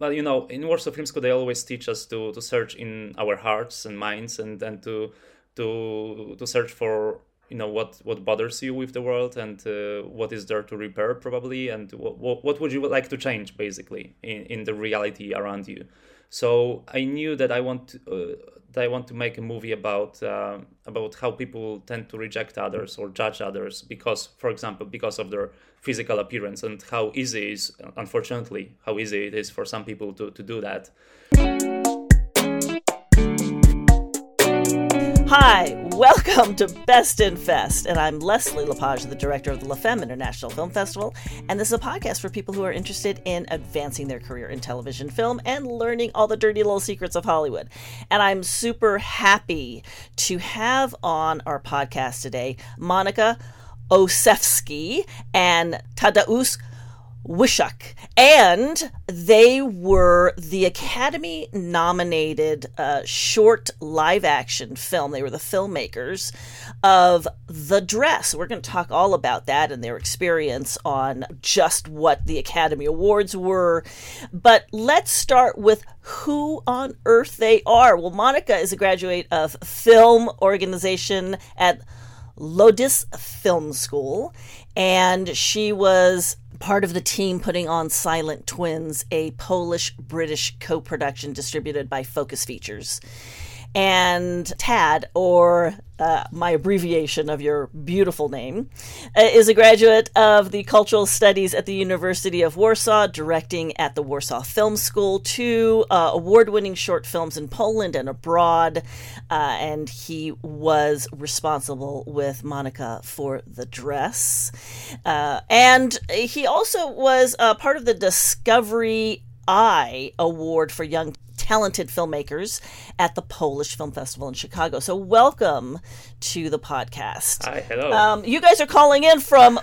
Well, you know, in Warsaw Film School, they always teach us to search in our hearts and minds and to search for, you know, what bothers you with the world and what is there to repair probably, and what would you like to change basically in the reality around you. So I knew that I want to make a movie about how people tend to reject others or judge others because, for example, of their physical appearance, and how easy it is, unfortunately, for some people to do that. Hi, welcome to Best in Fest, and I'm Leslie Lapage, the director of the La Femme International Film Festival, and this is a podcast for people who are interested in advancing their career in television, film, and learning all the dirty little secrets of Hollywood. And I'm super happy to have on our podcast today Monica Osefsky and Tadaus Wishak, and they were the Academy nominated short live action film. They were the filmmakers of The Dress. We're going to talk all about that and their experience on just what the Academy Awards were. But let's start with who on earth they are. Well, Monica is a graduate of film organization at Lodis Film School, and she was part of the team putting on Silent Twins, a Polish-British co-production distributed by Focus Features. And Tad, or my abbreviation of your beautiful name, is a graduate of the Cultural Studies at the University of Warsaw, directing at the Warsaw Film School, two award-winning short films in Poland and abroad, and he was responsible with Monica for The Dress. And he also was part of the Discovery I Award for Young Talented Filmmakers at the Polish Film Festival in Chicago. So welcome to the podcast. Hi, hello. You guys are calling in from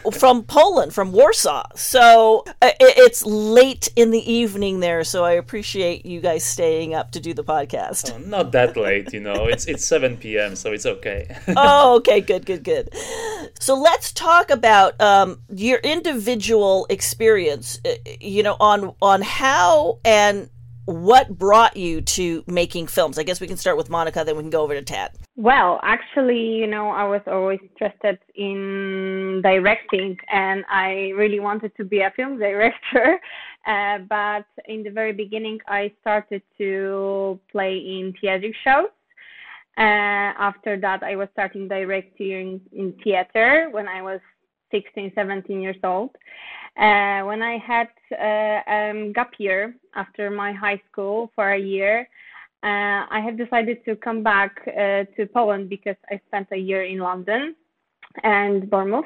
Poland, from Warsaw. So it's late in the evening there, so I appreciate you guys staying up to do the podcast. Oh, not that late, you know. It's 7 p.m., so it's okay. Oh, okay, good. So let's talk about your individual experience, you know, on how and what brought you to making films? I guess we can start with Monica, then we can go over to Tad. Well, actually, you know, I was always interested in directing, and I really wanted to be a film director. But in the very beginning, I started to play in theater shows. After that, I was starting directing in theater when I was 16, 17 years old. When I had gap year after my high school for a year, I have decided to come back to Poland because I spent a year in London and Bournemouth.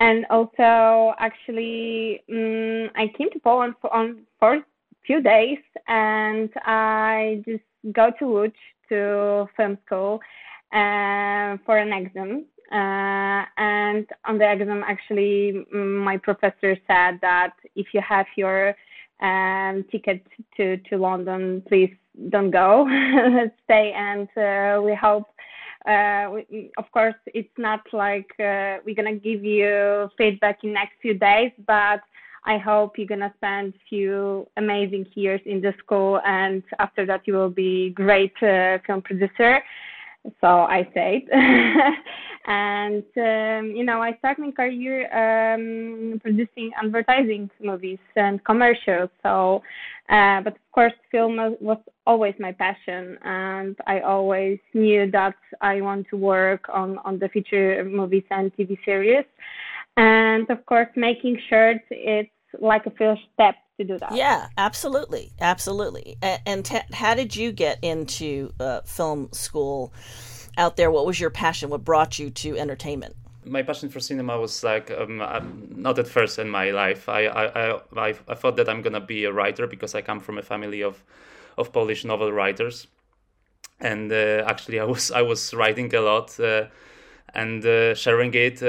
And also, actually, I came to Poland for a few days, and I just go to Łódź to film school for an exam. And on the exam, actually, my professor said that if you have your ticket to London, please don't go. Let's stay, and we hope. Of course, it's not like we're gonna give you feedback in next few days, but I hope you're gonna spend few amazing years in the school, and after that, you will be great film producer. So I stayed. And, you know, I started my career producing advertising movies and commercials. So, but of course, film was always my passion. And I always knew that I want to work on the feature movies and TV series. And, of course, making shirts, it's like a first step to do that. Yeah, absolutely. And how did you get into film school out there? What was your passion? What brought you to entertainment? My passion for cinema was like not at first in my life. I thought that I'm gonna be a writer because I come from a family of Polish novel writers, and actually I was writing a lot. And sharing it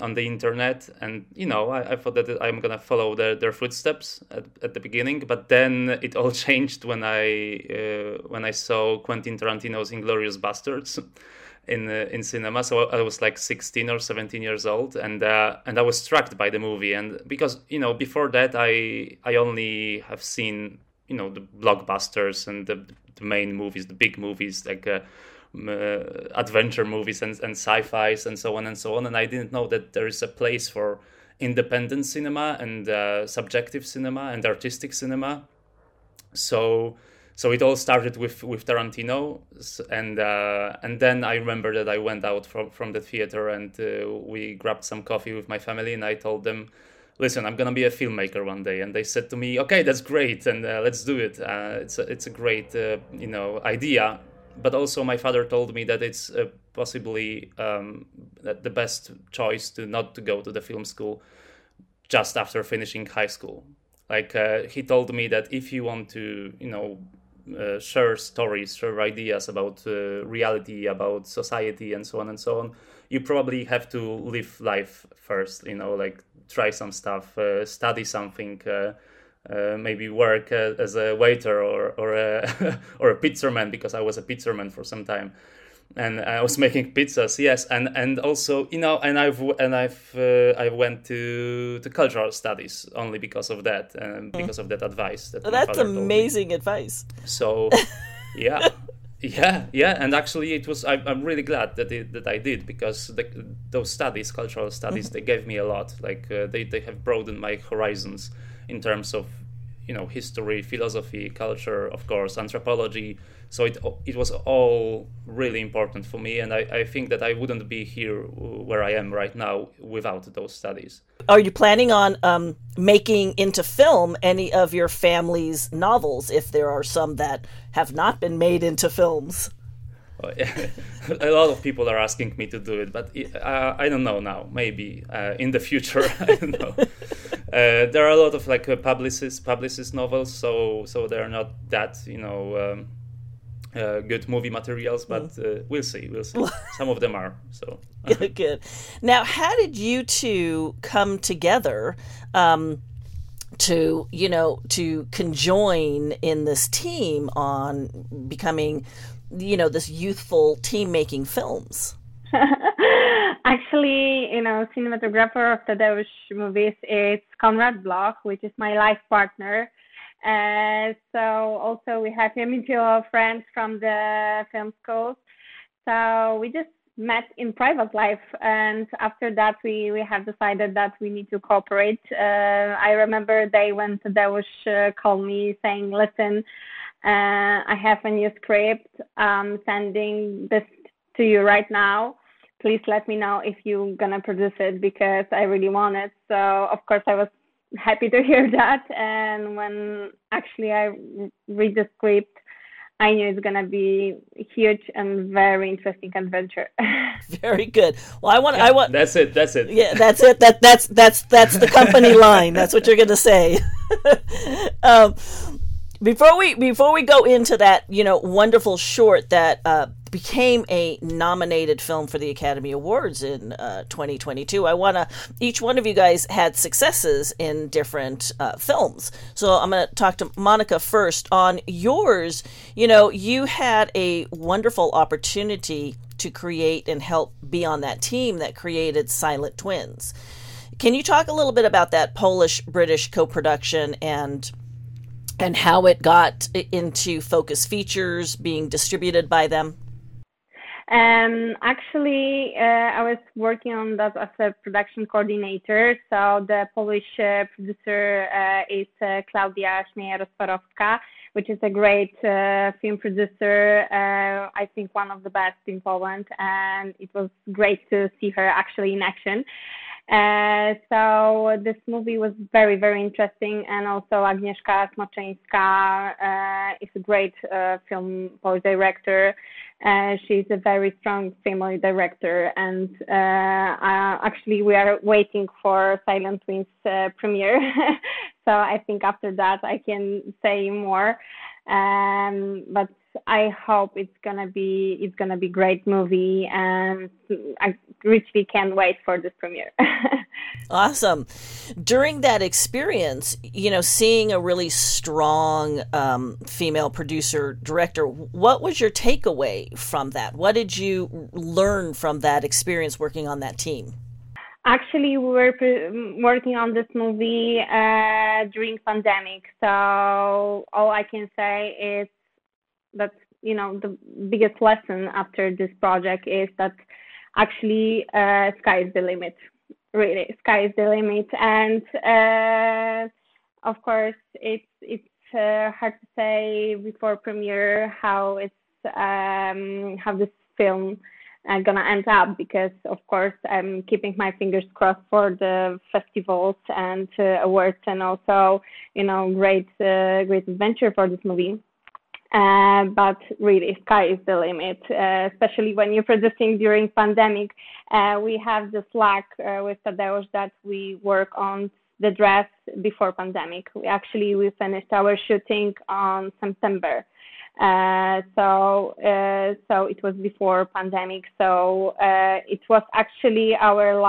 on the internet. And, you know, I thought that I'm going to follow their footsteps at the beginning. But then it all changed when I saw Quentin Tarantino's Inglourious Basterds in cinema. So I was like 16 or 17 years old. And I was struck by the movie. And because, you know, before that, I only have seen you know, the blockbusters and the main movies, the big movies, like adventure movies and sci-fis and so on and so on. And I didn't know that there is a place for independent cinema and subjective cinema and artistic cinema. So it all started with Tarantino, and then I remember that I went out from the theater and we grabbed some coffee with my family, and I told them, listen, I'm gonna be a filmmaker one day. And they said to me, okay, that's great, and let's do it. It's a great idea. But also my father told me that it's possibly the best choice to not to go to the film school just after finishing high school. Like he told me that if you want to, share stories, share ideas about reality, about society, and so on, you probably have to live life first. Try some stuff, study something, maybe work as a waiter or or a pizzerman, because I was a pizzerman for some time, and I was making pizzas. Yes, and also I went to cultural studies only because of that, because of that advice. That's amazing advice. So, yeah, and actually it was. I'm really glad that I did, because those studies, cultural studies, they gave me a lot. Like they have broadened my horizons in terms of history, philosophy, culture, of course, anthropology. So it was all really important for me, and I think that I wouldn't be here where I am right now without those studies. Are you planning on making into film any of your family's novels, if there are some that have not been made into films? A lot of people are asking me to do it, but I don't know now. Maybe in the future, I don't know. There are a lot of publicist novels, so they're not that good movie materials, but we'll see. Some of them are. So good. Now, how did you two come together to conjoin in this team on becoming this youthful team making films? Actually, cinematographer of Tadeusz movies, it's Konrad Bloch, which is my life partner. So also we have him into our friends from the film school. So we just met in private life, and after that we have decided that we need to cooperate. I remember a day when Tadeusz called me saying, listen, I have a new script, sending this to you right now. Please let me know if you're going to produce it, because I really want it. So, of course, I was happy to hear that. And when actually I read the script, I knew it's going to be huge and very interesting adventure. Very good. Well, I want. That's it. Yeah, that's it. That's the company line. That's what you're going to say. Before we go into that, wonderful short that became a nominated film for the Academy Awards in 2022, each one of you guys had successes in different films. So I'm going to talk to Monica first. On yours, you had a wonderful opportunity to create and help be on that team that created Silent Twins. Can you talk a little bit about that Polish-British co-production and how it got into Focus Features, being distributed by them? I was working on that as a production coordinator. So the Polish producer is Klaudia Szmiej-Rosporowska, which is a great film producer, I think one of the best in Poland. And it was great to see her actually in action. So this movie was very, very interesting, and also Agnieszka Smoczyńska is a great film Polish director. She's a very strong family director, and actually we are waiting for Silent Twins premiere. So I think after that I can say more. But I hope it's gonna be great movie, and I really can't wait for this premiere. Awesome. During that experience, seeing a really strong female producer director, what was your takeaway from that? What did you learn from that experience working on that team? Actually, we were working on this movie during pandemic, so all I can say is that, you know, the biggest lesson after this project is that actually sky is the limit, really, sky is the limit. And of course, it's hard to say before premiere how how this film gonna end up, because of course I'm keeping my fingers crossed for the festivals and awards, and also, you know, great adventure for this movie. But really, sky is the limit, especially when you're producing during pandemic. We have this luck with Tadaus that we work on The Dress before pandemic. We finished our shooting on September. So it was before pandemic. So it was actually our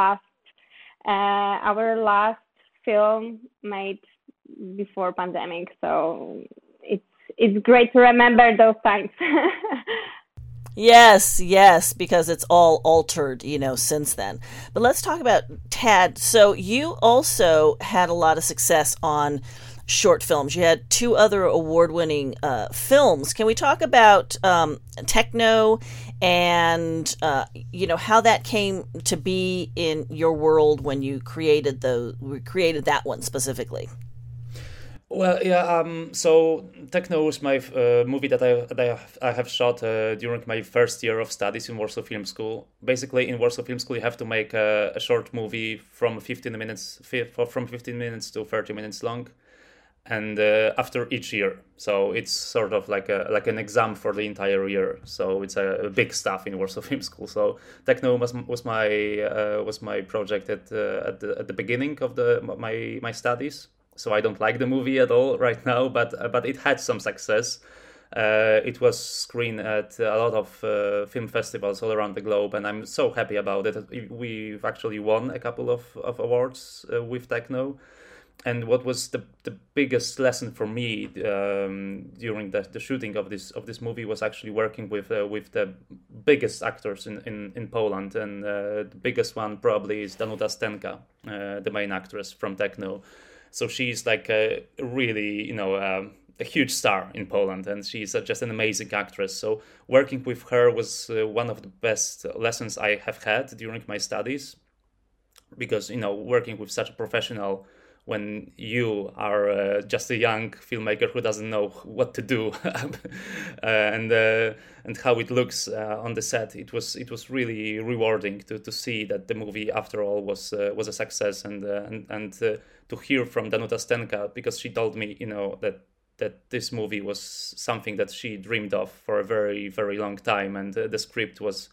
last film made before pandemic. So it's great to remember those times. Yes, because it's all altered, you know, since then. But let's talk about Tad. So you also had a lot of success on short films. You had two other award-winning films. Can we talk about Techno and, you know, how that came to be in your world when you created that one specifically? Well, yeah. So Techno was my movie that I have shot during my first year of studies in Warsaw Film School. Basically, in Warsaw Film School, you have to make a short movie from 15 minutes to 30 minutes long, and after each year. So it's sort of like an exam for the entire year. So it's a big stuff in Warsaw Film School. So Techno was my project at the beginning of my studies. So I don't like the movie at all right now, but it had some success. It was screened at a lot of film festivals all around the globe, and I'm so happy about it. We've actually won a couple of awards with Techno. And what was the biggest lesson for me during the shooting of this movie was actually working with the biggest actors in Poland, and the biggest one probably is Danuta Stenka, the main actress from Techno. So she's like a really, you know, a huge star in Poland, and she's just an amazing actress. So working with her was one of the best lessons I have had during my studies, because, you know, working with such a professional when you are just a young filmmaker who doesn't know what to do and how it looks on the set, it was really rewarding to see that the movie after all was a success, and to hear from Danuta Stenka, because she told me, you know, that this movie was something that she dreamed of for a very, very long time, and the script was.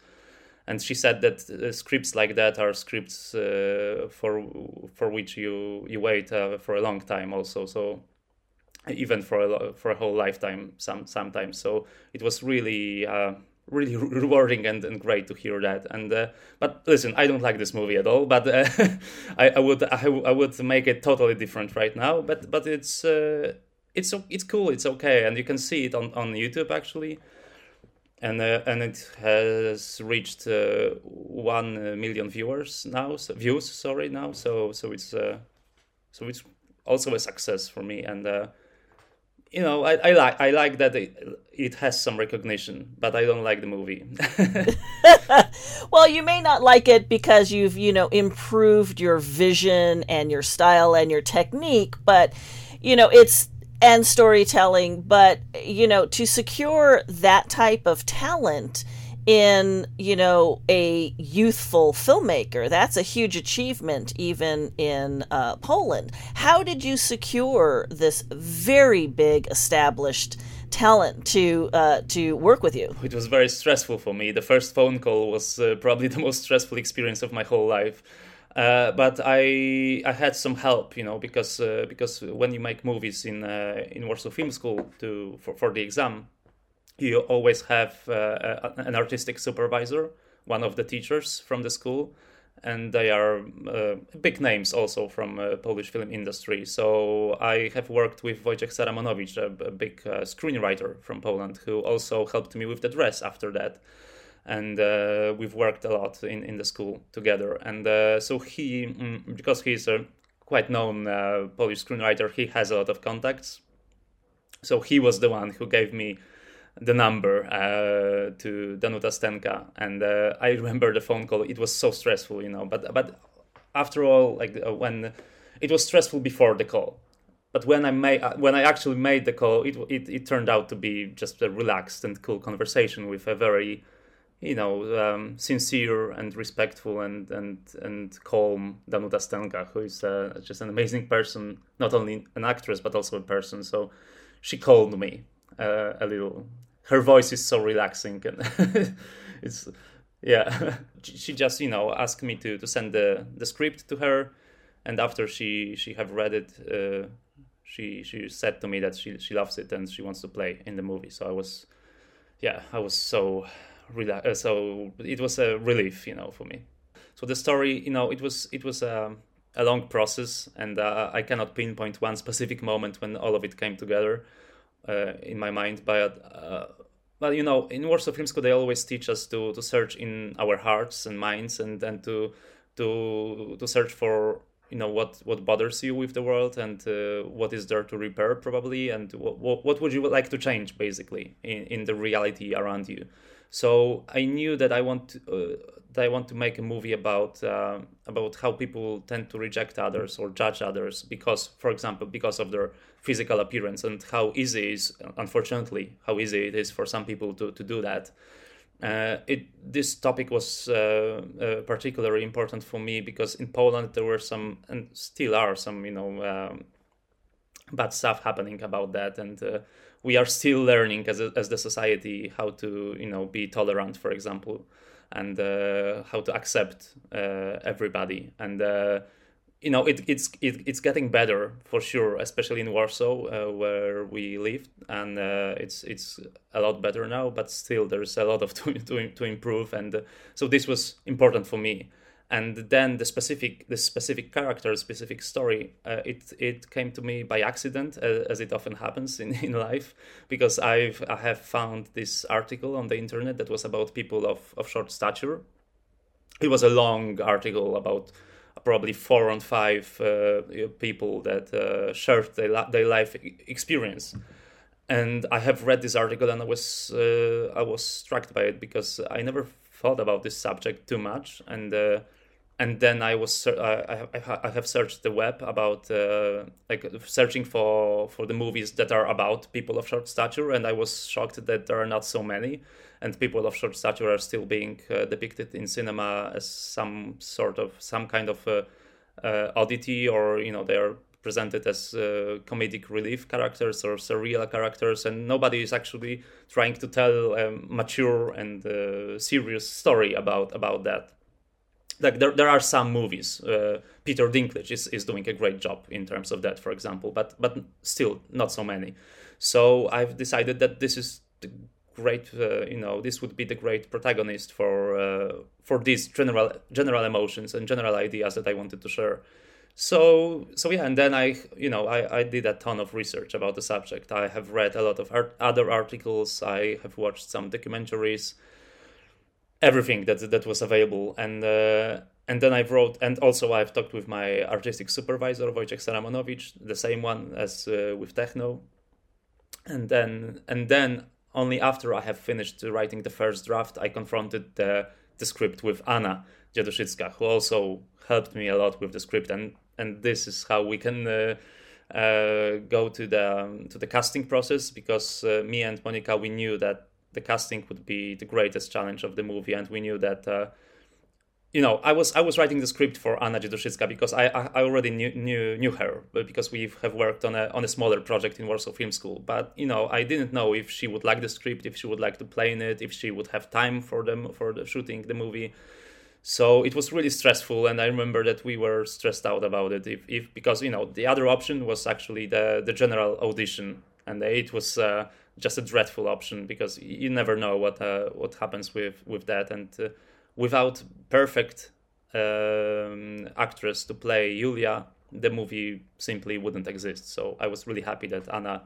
And she said that scripts like that are scripts for which you wait for a long time also. So even for a whole lifetime sometimes. So it was really really rewarding and great to hear that. And but listen, I don't like this movie at all. But I would make it totally different right now. But it's cool. It's okay, and you can see it on YouTube actually. And it has reached 1 million viewers now. So it's also a success for me. And you know, I like that it has some recognition, but I don't like the movie. Well, you may not like it because you've, you know, improved your vision and your style and your technique, but, you know, it's. And storytelling, but, you know, to secure that type of talent in, you know, a youthful filmmaker, that's a huge achievement even in Poland. How did you secure this very big established talent to work with you? It was very stressful for me. The first phone call was probably the most stressful experience of my whole life. But I had some help, you know, because when you make movies in Warsaw Film School for the exam, you always have an artistic supervisor, one of the teachers from the school, and they are big names also from Polish film industry. So I have worked with Wojciech Saramonowicz, a big screenwriter from Poland, who also helped me with The Dress after that. and we've worked a lot in the school together. And so he, because he's a quite known Polish screenwriter, he has a lot of contacts. So he was the one who gave me the number to Danuta Stenka, and I remember the phone call. It was so stressful, you know. But after all, like when it was stressful before the call, but when I actually made the call, it turned out to be just a relaxed and cool conversation with a very, you know, sincere and respectful and calm Danuta Stenka, who is just an amazing person, not only an actress but also a person. So she called me. A little. Her voice is so relaxing, and it's, yeah. She just, you know, asked me to send the script to her, and after she have read it, she said to me that she loves it and she wants to play in the movie. So I was so relaxed. So it was a relief, you know, for me. So the story, you know, it was a long process, and I cannot pinpoint one specific moment when all of it came together. In my mind, but you know, in Warsaw Film School they always teach us to search in our hearts and minds, and to search for, you know, what bothers you with the world, and what is there to repair probably, and what would you like to change basically in the reality around you. So I knew that I want to make a movie about how people tend to reject others or judge others because of their physical appearance, and unfortunately how easy it is for some people to do that. This topic was particularly important for me because in Poland there were some, and still are some, you know, bad stuff happening about that, and we are still learning as the society how to, you know, be tolerant, for example. And how to accept everybody, and you know, it's getting better for sure, especially in Warsaw where we lived, and it's a lot better now. But still, there's a lot of to improve, and so this was important for me. And then the specific character, specific story, it came to me by accident, as it often happens in life, because I have found this article on the internet that was about people of short stature. It was a long article about probably 4 or 5 people that shared their life experience. And I have read this article, and I was struck by it because I never thought about this subject too much, and then I have searched the web about like searching for the movies that are about people of short stature, and I was shocked that there are not so many, and people of short stature are still being depicted in cinema as some kind of oddity, or, you know, they are presented as comedic relief characters or surreal characters, and nobody is actually trying to tell a mature and serious story about that. Like there are some movies. Peter Dinklage is doing a great job in terms of that, for example, but still not so many. So I've decided that this is the great, you know, this would be the great protagonist for these general emotions and general ideas that I wanted to share. So yeah, and then I did a ton of research about the subject. I have read a lot of other articles. I have watched some documentaries. Everything that was available, and then I wrote, and also I've talked with my artistic supervisor Wojciech Saramonowicz, the same one as with Techno, and then only after I have finished writing the first draft, I confronted the script with Anna Dziaduszycka, who also helped me a lot with the script, and this is how we can go to the casting process, because me and Monica, we knew that the casting would be the greatest challenge of the movie, and we knew that you know, I was writing the script for Anna Dziaduszycka because I already knew her, because we have worked on a smaller project in Warsaw Film School, but, you know, I didn't know if she would like the script, if she would like to play in it, if she would have time for shooting the movie. So it was really stressful, and I remember that we were stressed out about it, if because, you know, the other option was actually the general audition, and it was just a dreadful option, because you never know what happens with that, and without perfect actress to play Julia, the movie simply wouldn't exist. So I was really happy that Anna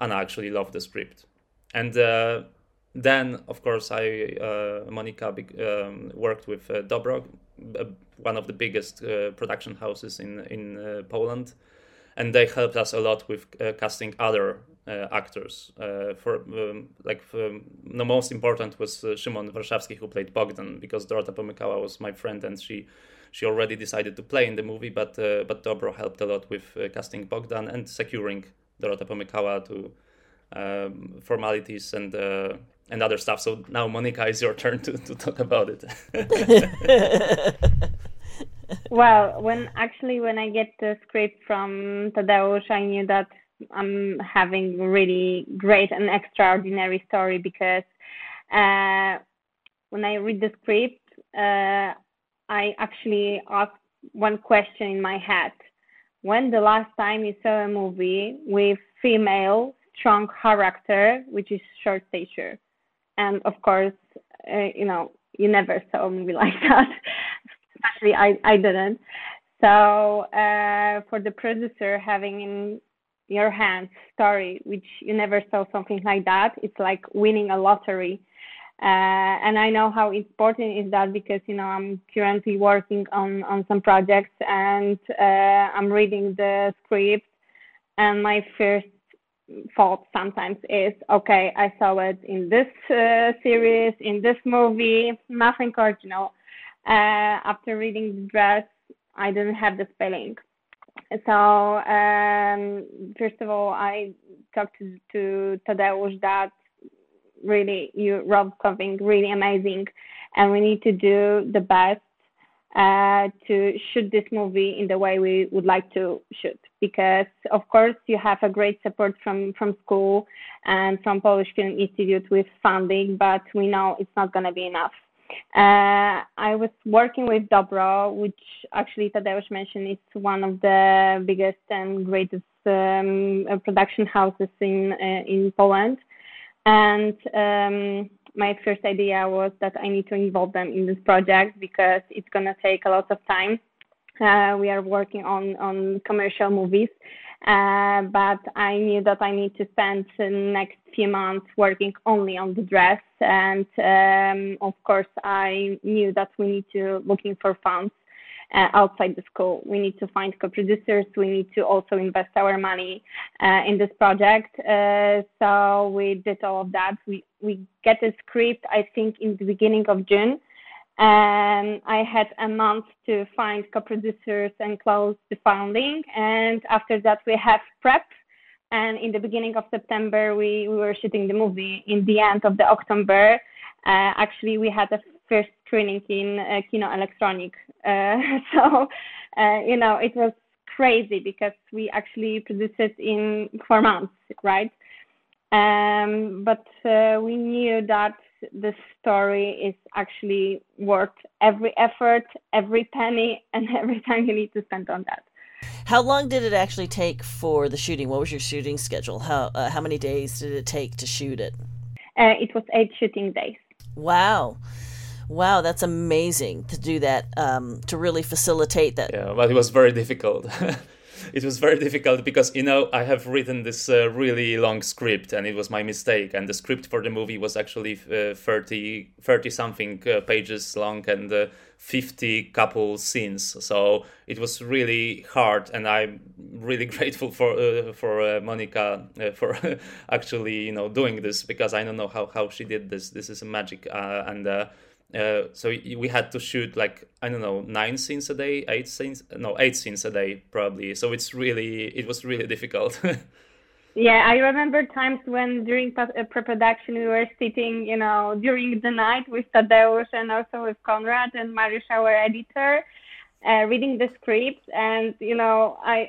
actually loved the script, and Then, of course, Monica worked with Dobro, one of the biggest production houses in Poland, and they helped us a lot with casting other actors. The most important was Szymon Warszawski, who played Bogdan, because Dorota Pomykała was my friend and she already decided to play in the movie, but Dobro helped a lot with casting Bogdan and securing Dorota Pomykała to formalities and other stuff. So now, Monica, it's your turn to talk about it. Well, when I get the script from Tadeusz, I knew that I'm having really great and extraordinary story, because when I read the script, I actually asked one question in my head. When the last time you saw a movie with female strong character, which is short stature? And of course, you never saw a movie like that. Actually, I didn't. So for the producer, having in your hands story, which you never saw something like that, it's like winning a lottery. And I know how important is that, because, I'm currently working on some projects, and I'm reading the script, and my first fault sometimes is, okay, I saw it in this series, in this movie, nothing original. After reading The Dress, I didn't have the spelling. So first of all, I talked to Tadeusz that really you wrote something really amazing, and we need to do the best to shoot this movie in the way we would like to shoot, because of course you have a great support from school and from Polish Film Institute with funding, but we know it's not going to be enough. I was working with Dobro, which actually Tadeusz mentioned is one of the biggest and greatest production houses in Poland. And my first idea was that I need to involve them in this project, because it's going to take a lot of time. We are working on commercial movies, but I knew that I need to spend the next few months working only on The Dress. And of course, I knew that we need to looking for funds outside the school. We need to find co-producers. We need to also invest our money in this project. So we did all of that. We get a script, I think, in the beginning of June. I had a month to find co-producers and close the funding. And after that, we have prep. And in the beginning of September, we were shooting the movie. In the end of the October, actually, we had a first screening in Kino Electronic. So it was crazy, because we actually produced it in 4 months, right? But we knew that the story is actually worth every effort, every penny, and every time you need to spend on that. How long did it actually take for the shooting? What was your shooting schedule? How many days did it take to shoot it? It was 8 shooting days. Wow, that's amazing to do that, to really facilitate that. Yeah, but it was very difficult. It was very difficult because, I have written this really long script, and it was my mistake. And the script for the movie was actually 30-something pages long and 50 couple scenes. So it was really hard, and I'm really grateful for Monica for actually, doing this, because I don't know how she did this. This is magic. So we had to shoot 8 scenes a day probably. So it was really difficult. Yeah, I remember times when during pre-production we were sitting, during the night with Tadeusz and also with Konrad and Mariusz, our editor, reading the script, and I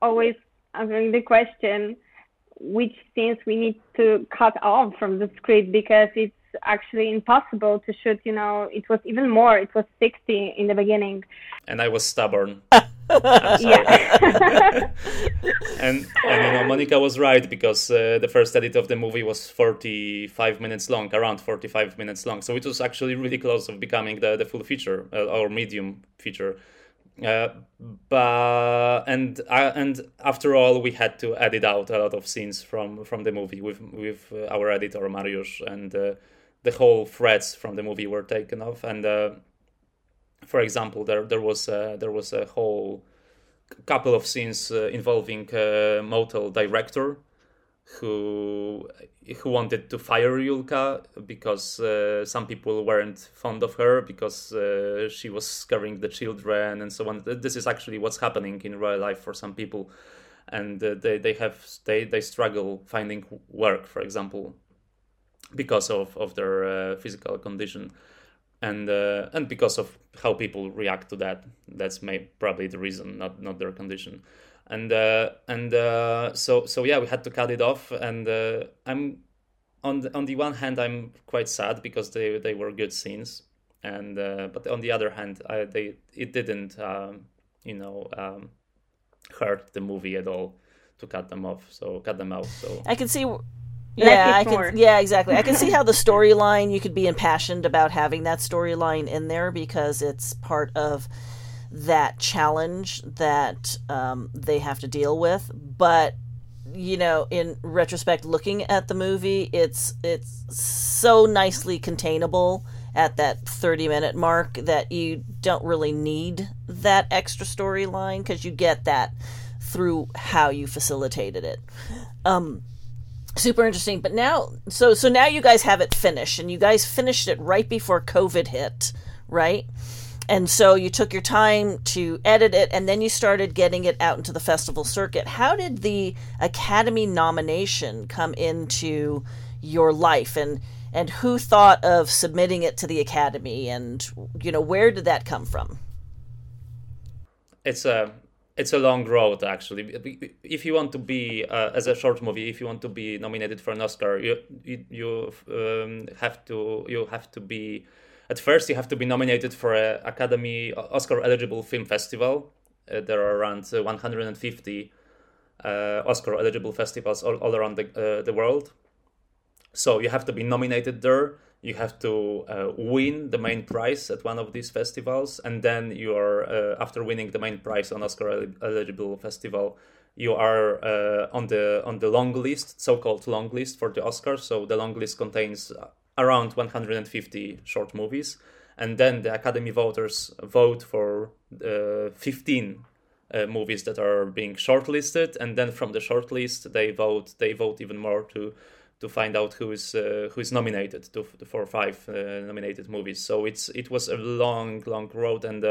always answering the question which scenes we need to cut off from the script, because it's actually impossible to shoot. It was even more. It was 60 in the beginning. And I was stubborn. I'm sorry. Yeah. And Monica was right, because the first edit of the movie was 45 minutes long, around 45 minutes long. So it was actually really close of becoming the full feature or medium feature. And after all, we had to edit out a lot of scenes from the movie with our editor Mariusz, and the whole threads from the movie were taken off. And for example, there was a whole couple of scenes involving a motel director who wanted to fire Julka because some people weren't fond of her because she was scaring the children and so on. This is actually what's happening in real life for some people, and they struggle finding work, for example, because of their physical condition, and because of how people react to that. That's probably the reason, not their condition. So yeah, we had to cut it off. And I'm on the one hand, I'm quite sad because they were good scenes, and but on the other hand, it didn't hurt the movie at all to cut them off. So cut them out. So I can see. Yeah, yeah, exactly. I can see how the storyline, you could be impassioned about having that storyline in there because it's part of that challenge that they have to deal with. But in retrospect, looking at the movie, it's so nicely containable at that 30-minute mark that you don't really need that extra storyline because you get that through how you facilitated it. Super interesting. But now, so now you guys have it finished, and you guys finished it right before COVID hit, right? And so you took your time to edit it, and then you started getting it out into the festival circuit. How did the Academy nomination come into your life, and who thought of submitting it to the Academy, and where did that come from? It's a long road, actually. If you want to be as a short movie, if you want to be nominated for an Oscar, you have to be. At first, you have to be nominated for an Academy Oscar-eligible film festival. There are around 150 Oscar-eligible festivals all around the world. So you have to be nominated there. You have to win the main prize at one of these festivals, and then you are, after winning the main prize on Oscar-eligible festival, you are on the long list, so-called long list for the Oscars. So the long list contains around 150 short movies, and then the Academy voters vote for 15 movies that are being shortlisted, and then from the shortlist they vote even more to find out who is nominated for five nominated movies. So it was a long road, and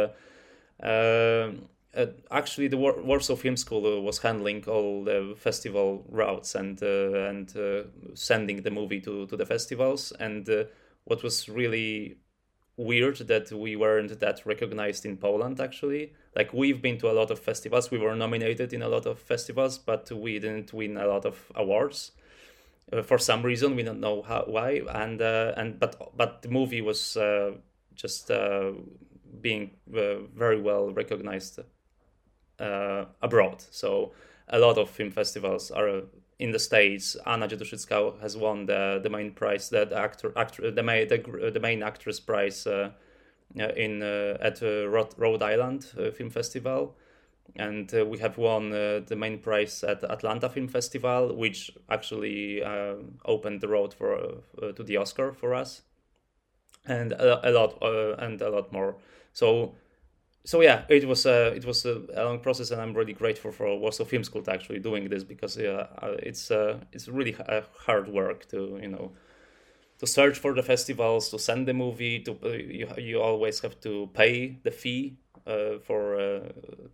actually the Warsaw Film School was handling all the festival routes and sending the movie to the festivals. And what was really weird that we weren't that recognized in Poland, actually. Like, we've been to a lot of festivals, we were nominated in a lot of festivals, but we didn't win a lot of awards for some reason. We don't know why. But the movie was just being very well recognized abroad. So a lot of film festivals are in the States. Anna Dziaduszycka has won the main prize, the main actress prize at Rhode Island Film Festival, and we have won the main prize at the Atlanta Film Festival, which actually opened the road for to the Oscar for us, and a lot more. So yeah, it was a long process, and I'm really grateful for Warsaw Film School to actually doing this, because it's really hard work to search for the festivals, to send the movie. You always have to pay the fee for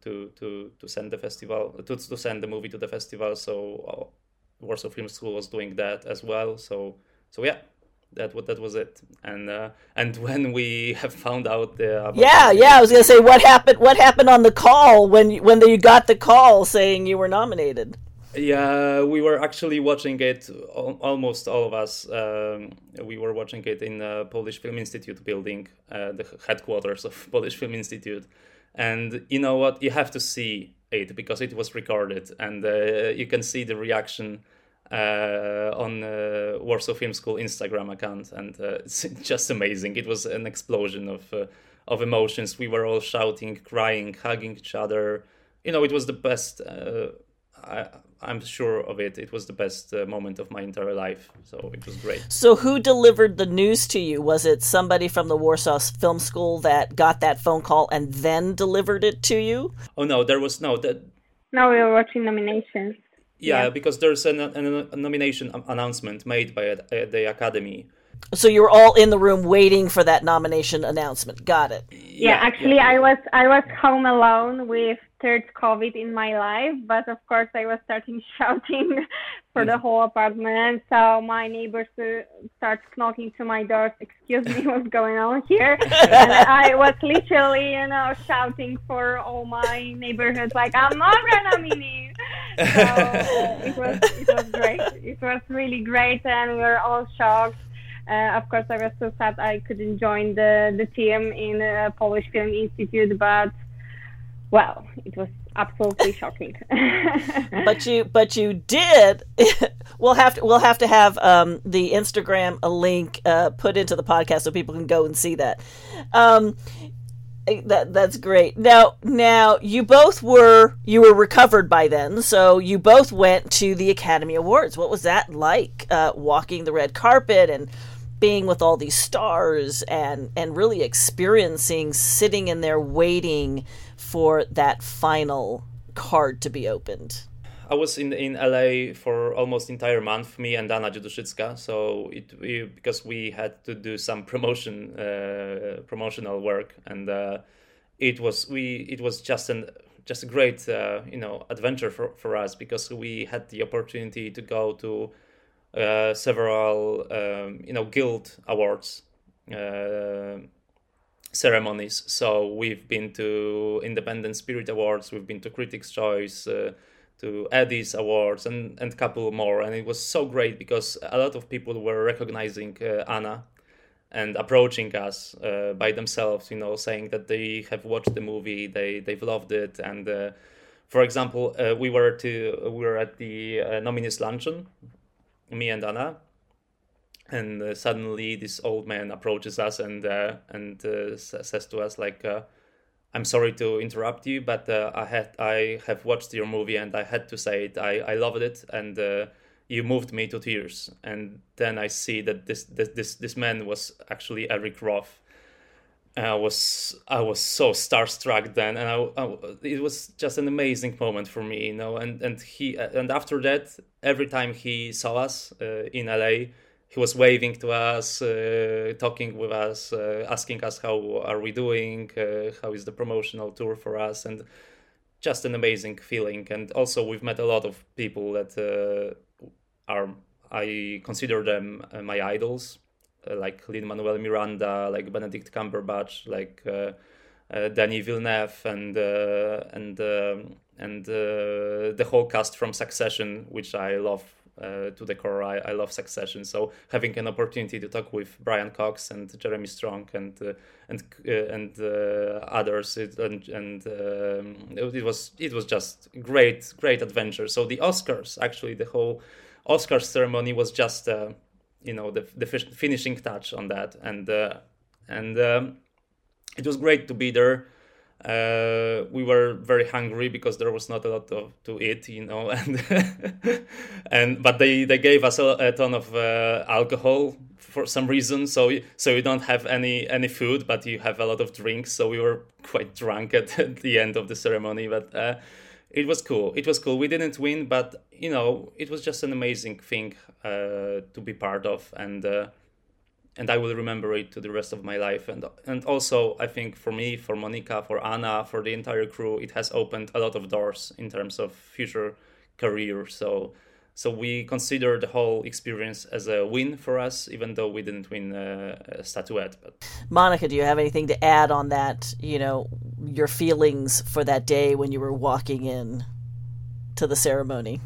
to send the festival to send the movie to the festival. So Warsaw Film School was doing that as well. So yeah. That was it, and when we have found out I was gonna say what happened on the call when you got the call saying you were nominated. Yeah, we were actually watching it. Almost all of us, we were watching it in the Polish Film Institute building, the headquarters of Polish Film Institute, and you know what? You have to see it because it was recorded, and you can see the reaction on Warsaw Film School Instagram account, and it's just amazing. It was an explosion of of emotions. We were all shouting, crying, hugging each other. You know, it was the best. I'm sure of it. It was the best moment of my entire life. So it was great. So who delivered the news to you? Was it somebody from the Warsaw Film School that got that phone call and then delivered it to you? Oh, no, there was no... Now we are watching nominations. Yeah, because there's a nomination announcement made by the Academy. So you were all in the room waiting for that nomination announcement. Got it. Yeah, actually. I was home alone with third COVID in my life, but of course I was starting shouting for the whole apartment. So my neighbors start knocking to my doors. Excuse me, what's going on here? And I was literally, shouting for all my neighborhood, like I'm not nominated. So it was great. It was really great, and we were all shocked. Of course, I was so sad I couldn't join the team in Polish Film Institute, but well, it was absolutely shocking. But you did. We'll have to have the Instagram link put into the podcast so people can go and see that. That's great. Now you were recovered by then, so you both went to the Academy Awards. What was that like? Walking the red carpet and being with all these stars and really experiencing sitting in there waiting for that final card to be opened. I was in LA for almost entire month, me and Anna Dziaduszycka, so because we had to do some promotional work, and it was just a great adventure for us, because we had the opportunity to go to several guild awards ceremonies. So we've been to Independent Spirit Awards, we've been to Critics' Choice, to Eddie's Awards, and a couple more. And it was so great because a lot of people were recognizing Anna and approaching us by themselves, saying that they have watched the movie, they've loved it. And for example, we were at the nominees luncheon, me and Anna, and suddenly this old man approaches us and says to us like, I'm sorry to interrupt you, but I have watched your movie and I had to say it. I loved it, and you moved me to tears. And then I see that this man was actually Eric Roth. I was so starstruck then, and it was just an amazing moment for me, And after that, every time he saw us in LA, he was waving to us, talking with us, asking us how are we doing, how is the promotional tour for us, and just an amazing feeling. And also we've met a lot of people that I consider them my idols, like Lin-Manuel Miranda, like Benedict Cumberbatch, like Denis Villeneuve, and the whole cast from Succession, which I love. To the core, I love Succession. So having an opportunity to talk with Brian Cox and Jeremy Strong and others, it was just great adventure. So the Oscars, actually, the whole Oscars ceremony was just the finishing touch on that, and it was great to be there. We were very hungry because there was not a lot to eat, but they gave us a ton of alcohol for some reason. So you don't have any food, but you have a lot of drinks. So we were quite drunk at the end of the ceremony, but it was cool. It was cool. We didn't win, but it was just an amazing thing to be part of, and I will remember it to the rest of my life. And also, I think for me, for Monica, for Anna, for the entire crew, it has opened a lot of doors in terms of future career. So we consider the whole experience as a win for us, even though we didn't win a statuette. But Monica, do you have anything to add on that, your feelings for that day when you were walking in to the ceremony?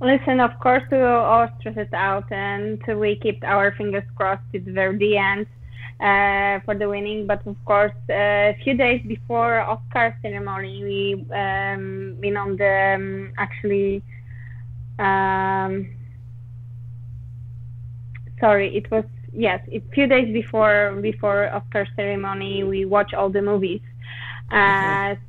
Listen, of course, we all stress it out, and we kept our fingers crossed to the very end for the winning. But of course, a few days before Oscar ceremony, we been on the it was yes, a few days before Oscar ceremony, we watch all the movies.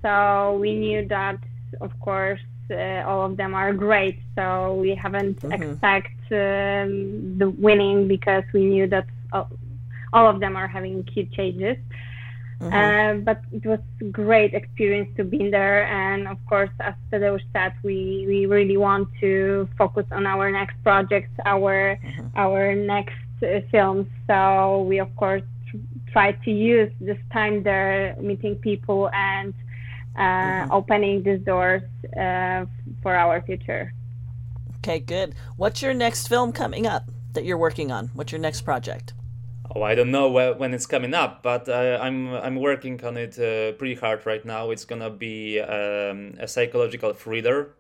So we knew that, of course, all of them are great. So we haven't expect the winning, because we knew that all of them are having huge changes. But it was great experience to be there, and of course, as Tadeusz said, we really want to focus on our next projects, our next films. So we of course try to use this time there, meeting people and opening these doors for our future. Okay, good. What's your next film coming up that you're working on? What's your next project? Oh, I don't know when it's coming up, but I'm working on it pretty hard right now. It's gonna be a psychological thriller,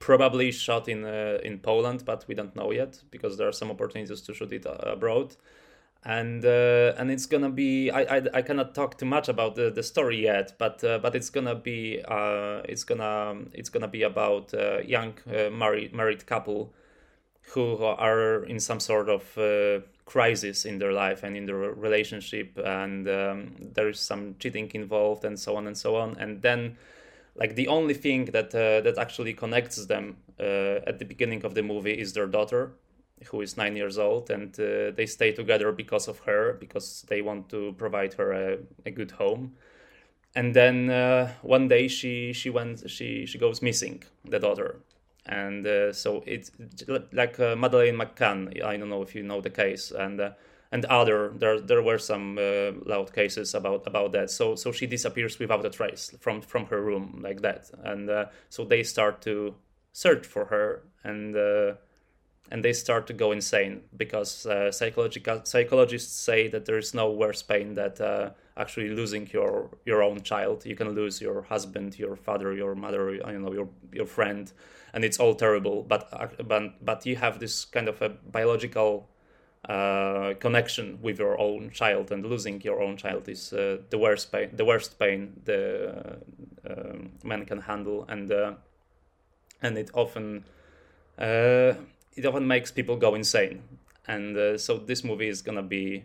probably shot in Poland, but we don't know yet, because there are some opportunities to shoot it abroad. And it's gonna be I cannot talk too much about the story yet, but it's gonna be about a young married couple who are in some sort of crisis in their life and in their relationship, and there is some cheating involved and so on and so on. And then, like, the only thing that actually connects them at the beginning of the movie is their daughter, who is 9 years old, and they stay together because of her, because they want to provide her a good home. And then one day she goes missing, the daughter. And so it's like Madeleine McCann. I don't know if you know the case, and other. There were some loud cases about that. So she disappears without a trace from her room, like that. And so they start to search for her, and they start to go insane, because psychologists say that there is no worse pain than actually losing your own child. You can lose your husband, your father, your mother, I don't know, your friend, and it's all terrible. But you have this kind of a biological connection with your own child, and losing your own child is the worst pain the man can handle, and it often. It often makes people go insane, and so this movie is gonna be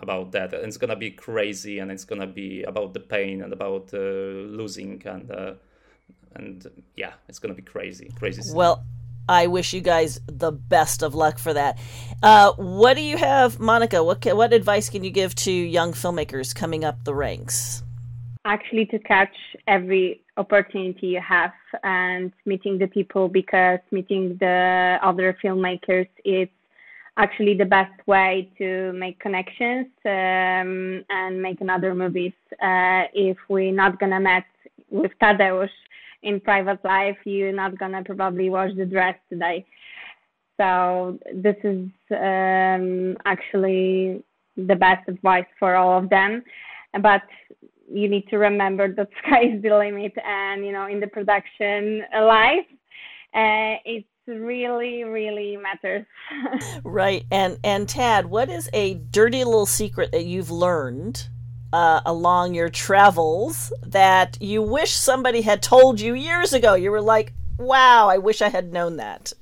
about that. And it's gonna be crazy, and it's gonna be about the pain and about losing, and yeah, it's gonna be crazy stuff. Well, I wish you guys the best of luck for that. What do you have, Monica? What advice can you give to young filmmakers coming up the ranks? Actually, to catch every opportunity you have and meeting the people, because meeting the other filmmakers is actually the best way to make connections and make another movies. If we're not gonna meet with Tadeusz in private life, you're not gonna probably watch The Dress today. So this is actually the best advice for all of them. But you need to remember that sky is the limit, and, you know, in the production life, it really, really matters. Right. And Tad, what is a dirty little secret that you've learned along your travels that you wish somebody had told you years ago? You were like, wow, I wish I had known that.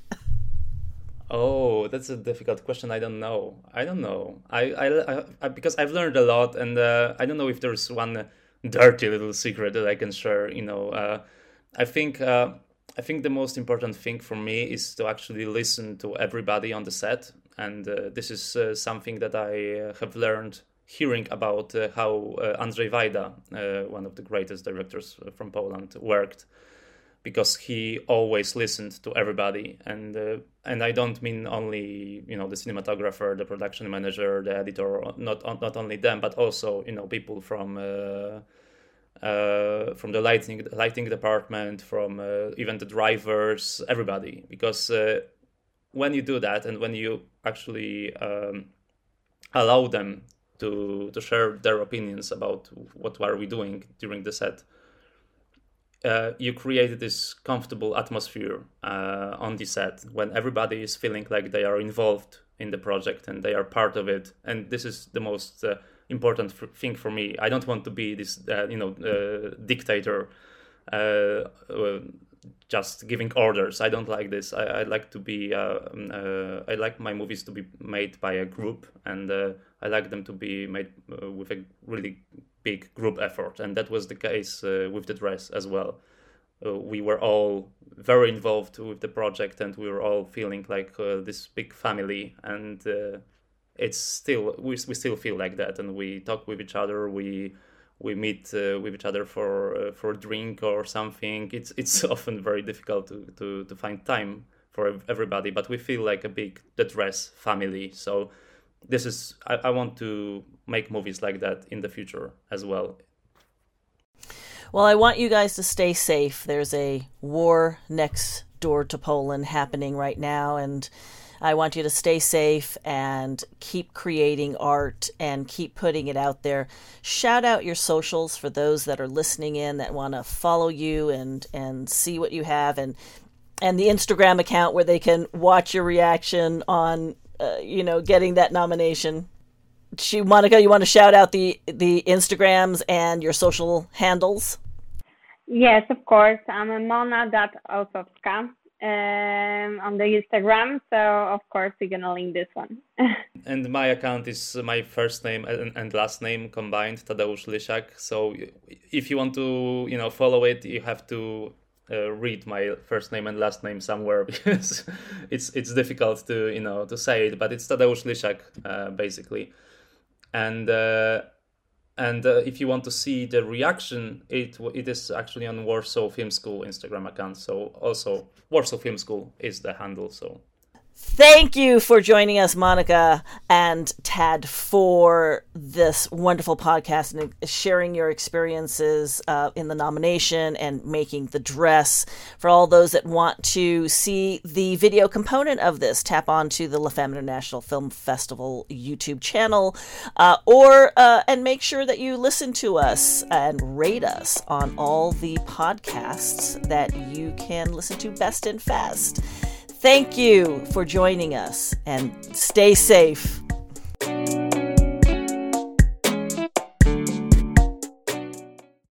Oh, that's a difficult question. I don't know. I because I've learned a lot, and I don't know if there's one dirty little secret that I can share. You know, I think the most important thing for me is to actually listen to everybody on the set, and this is something that I have learned hearing about how Andrzej Wajda, one of the greatest directors from Poland, worked. Because he always listened to everybody, and I don't mean only, you know, the cinematographer, the production manager, the editor, not only them, but also, you know, people from the lighting department, from even the drivers, everybody. Because when you do that, and when you actually allow them to share their opinions about what are we doing during the set. You create this comfortable atmosphere on the set when everybody is feeling like they are involved in the project and they are part of it. And this is the most important thing for me. I don't want to be this, dictator just giving orders. I don't like this. I like to be. I like my movies to be made by a group, and I like them to be made with a really big group effort. And that was the case with The Dress as well. We were all very involved with the project, and we were all feeling like this big family. And it's still we still feel like that. And we talk with each other. We meet with each other for a drink or something. It's often very difficult to find time for everybody, but we feel like a big The Dress family. So this is I want to make movies like that in the future as well. Well, I want you guys to stay safe. There's a war next door to Poland happening right now, and I want you to stay safe and keep creating art and keep putting it out there. Shout out your socials for those that are listening in that want to follow you and see what you have, and the Instagram account where they can watch your reaction on getting that nomination. Monica, you want to shout out the Instagrams and your social handles? Yes, of course. I'm Mona Osefsky on the Instagram. So, of course, we're going to link this one. And my account is my first name and last name combined, Tadaus Wishak. So if you want to follow it, you have to read my first name and last name somewhere, because it's difficult to say it. But it's Tadaus Wishak, basically. And if you want to see the reaction, it is actually on Warsaw Film School Instagram account. So also Warsaw Film School is the handle. So thank you for joining us, Monica and Tad, for this wonderful podcast and sharing your experiences in the nomination and making The Dress. For all those that want to see the video component of this, tap onto the La Femme International Film Festival YouTube channel, and make sure that you listen to us and rate us on all the podcasts that you can listen to best and fast. Thank you for joining us, and stay safe.